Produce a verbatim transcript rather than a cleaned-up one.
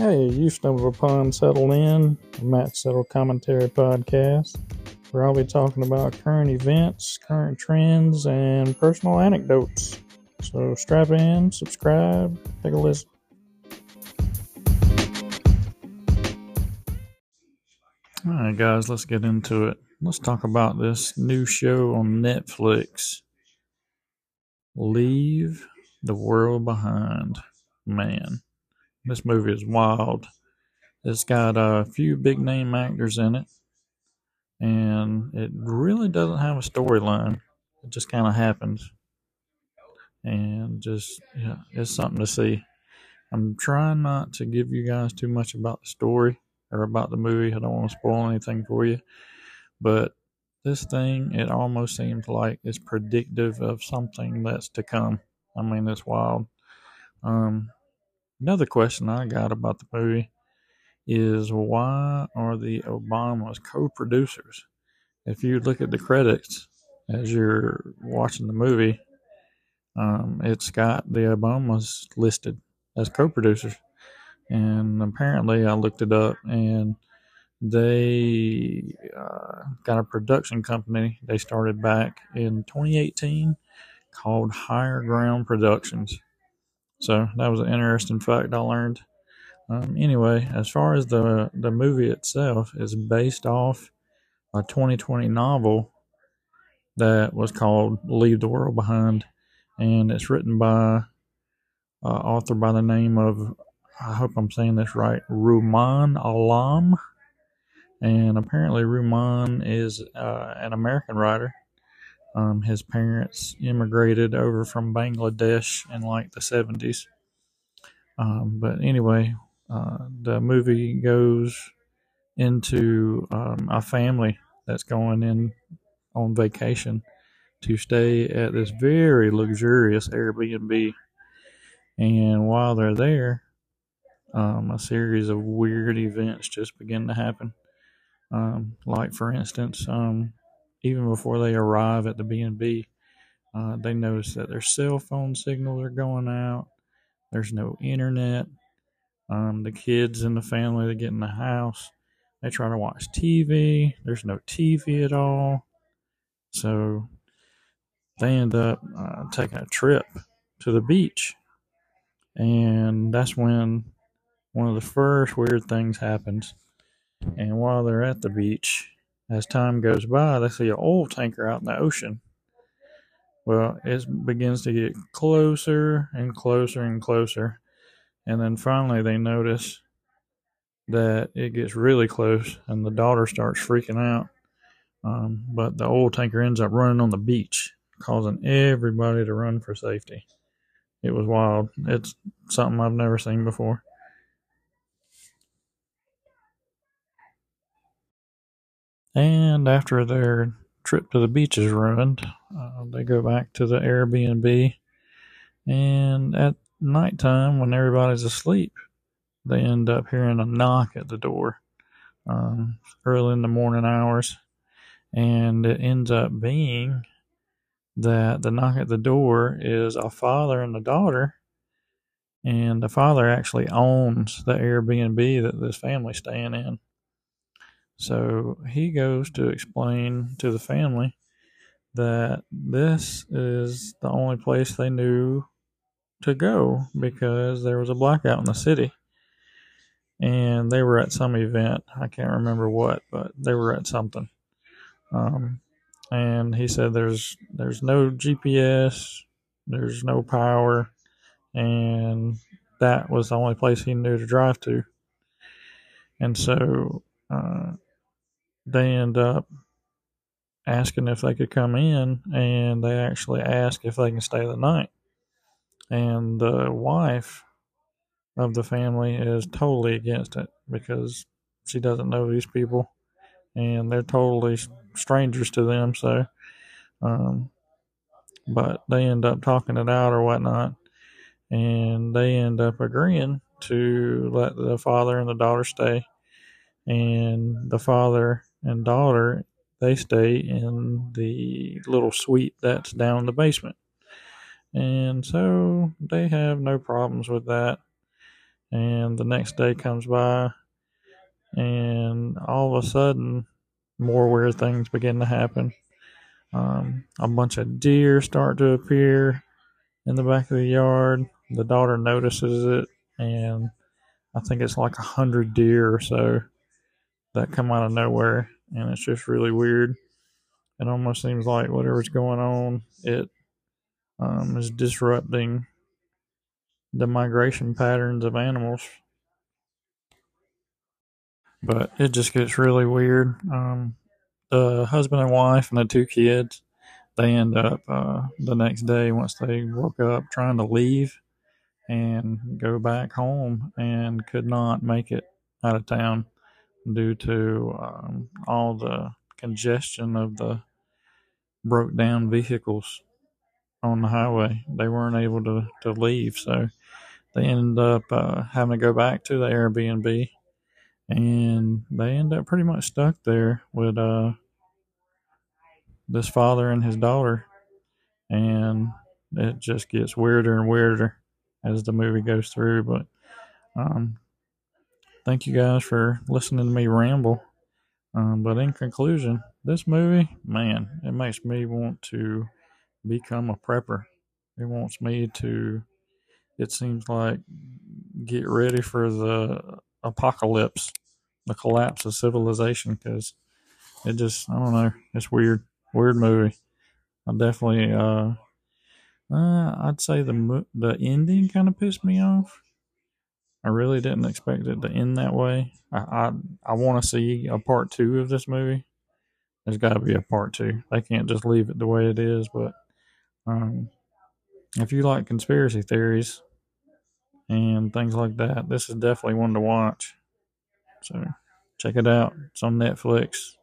Hey, you stumbled upon Settle In, a Matt Settle commentary podcast, where I'll be talking about current events, current trends, and personal anecdotes. So strap in, subscribe, take a listen. All right, guys, let's get into it. Let's talk about this new show on Netflix, Leave the World Behind. Man, this movie is wild. It's got a few big name actors in it, and it really doesn't have a storyline. It just kind of happens, and just yeah, it's something to see. I'm trying not to give you guys too much about the story or about the movie. I don't want to spoil anything for you, but this thing, it almost seems like it's predictive of something that's to come. I mean, it's wild. Um, another question I got about the movie is, why are the Obamas co-producers? If you look at the credits as you're watching the movie, um, it's got the Obamas listed as co-producers. And apparently I looked it up, and they uh, got a production company they started back in twenty eighteen called Higher Ground Productions. So that was an interesting fact I learned. Um, anyway, as far as the, the movie itself, it's based off a twenty twenty novel that was called Leave the World Behind, and it's written by an uh, author by the name of, I hope I'm saying this right, Ruman Alam. And apparently Ruman is uh, an American writer. Um, his parents immigrated over from Bangladesh in like the seventies. Um, but anyway, uh, the movie goes into um, a family that's going in on vacation to stay at this very luxurious Airbnb. And while they're there, Um, a series of weird events just begin to happen. Um, like, for instance, um, even before they arrive at the B and B, uh, they notice that their cell phone signals are going out. There's no internet. Um, the kids and the family, they get in the house. They try to watch T V. There's no T V at all. So they end up uh, taking a trip to the beach. And that's when one of the first weird things happens. And while they're at the beach, as time goes by, they see an oil tanker out in the ocean. Well, it begins to get closer and closer and closer. And then finally they notice that it gets really close, and the daughter starts freaking out. Um, but the oil tanker ends up running on the beach, causing everybody to run for safety. It was wild. It's something I've never seen before. And after their trip to the beach is ruined, uh, they go back to the Airbnb. And at nighttime, when everybody's asleep, they end up hearing a knock at the door um, early in the morning hours. And it ends up being that the knock at the door is a father and a daughter. And the father actually owns the Airbnb that this family's staying in. So he goes to explain to the family that this is the only place they knew to go because there was a blackout in the city. And they were at some event. I can't remember what, but they were at something. Um, and he said there's there's no G P S, there's no power, and that was the only place he knew to drive to. And so Uh, they end up asking if they could come in, and they actually ask if they can stay the night. And the wife of the family is totally against it because she doesn't know these people, and they're totally strangers to them. So, um, but they end up talking it out or whatnot, and they end up agreeing to let the father and the daughter stay. And the father and daughter, they stay in the little suite that's down in the basement. And so they have no problems with that. and the next day comes by, and all of a sudden, more weird things begin to happen. Um, a bunch of deer start to appear in the back of the yard. The daughter notices it, and I think it's like a hundred deer or so that come out of nowhere, and it's just really weird. It almost seems like whatever's going on, it um, is disrupting the migration patterns of animals. But it just gets really weird. Um, the husband and wife and the two kids, they end up uh, the next day once they woke up trying to leave and go back home, and could not make it out of town due to um, all the congestion of the broke down vehicles on the highway. They weren't able to, to leave, so they ended up uh, having to go back to the Airbnb, and they end up pretty much stuck there with uh, this father and his daughter, and it just gets weirder and weirder as the movie goes through. But um, thank you guys for listening to me ramble. Um, but in conclusion, this movie, man, it makes me want to become a prepper. It wants me to, it seems like, get ready for the apocalypse, the collapse of civilization, because it just, I don't know, it's weird, weird movie. I definitely, uh, uh, I'd say the the ending kind of pissed me off. I really didn't expect it to end that way. I I, I want to see a part two of this movie. There's got to be a part two. They can't just leave it the way it is. But um, if you like conspiracy theories and things like that, this is definitely one to watch. So check it out. It's on Netflix.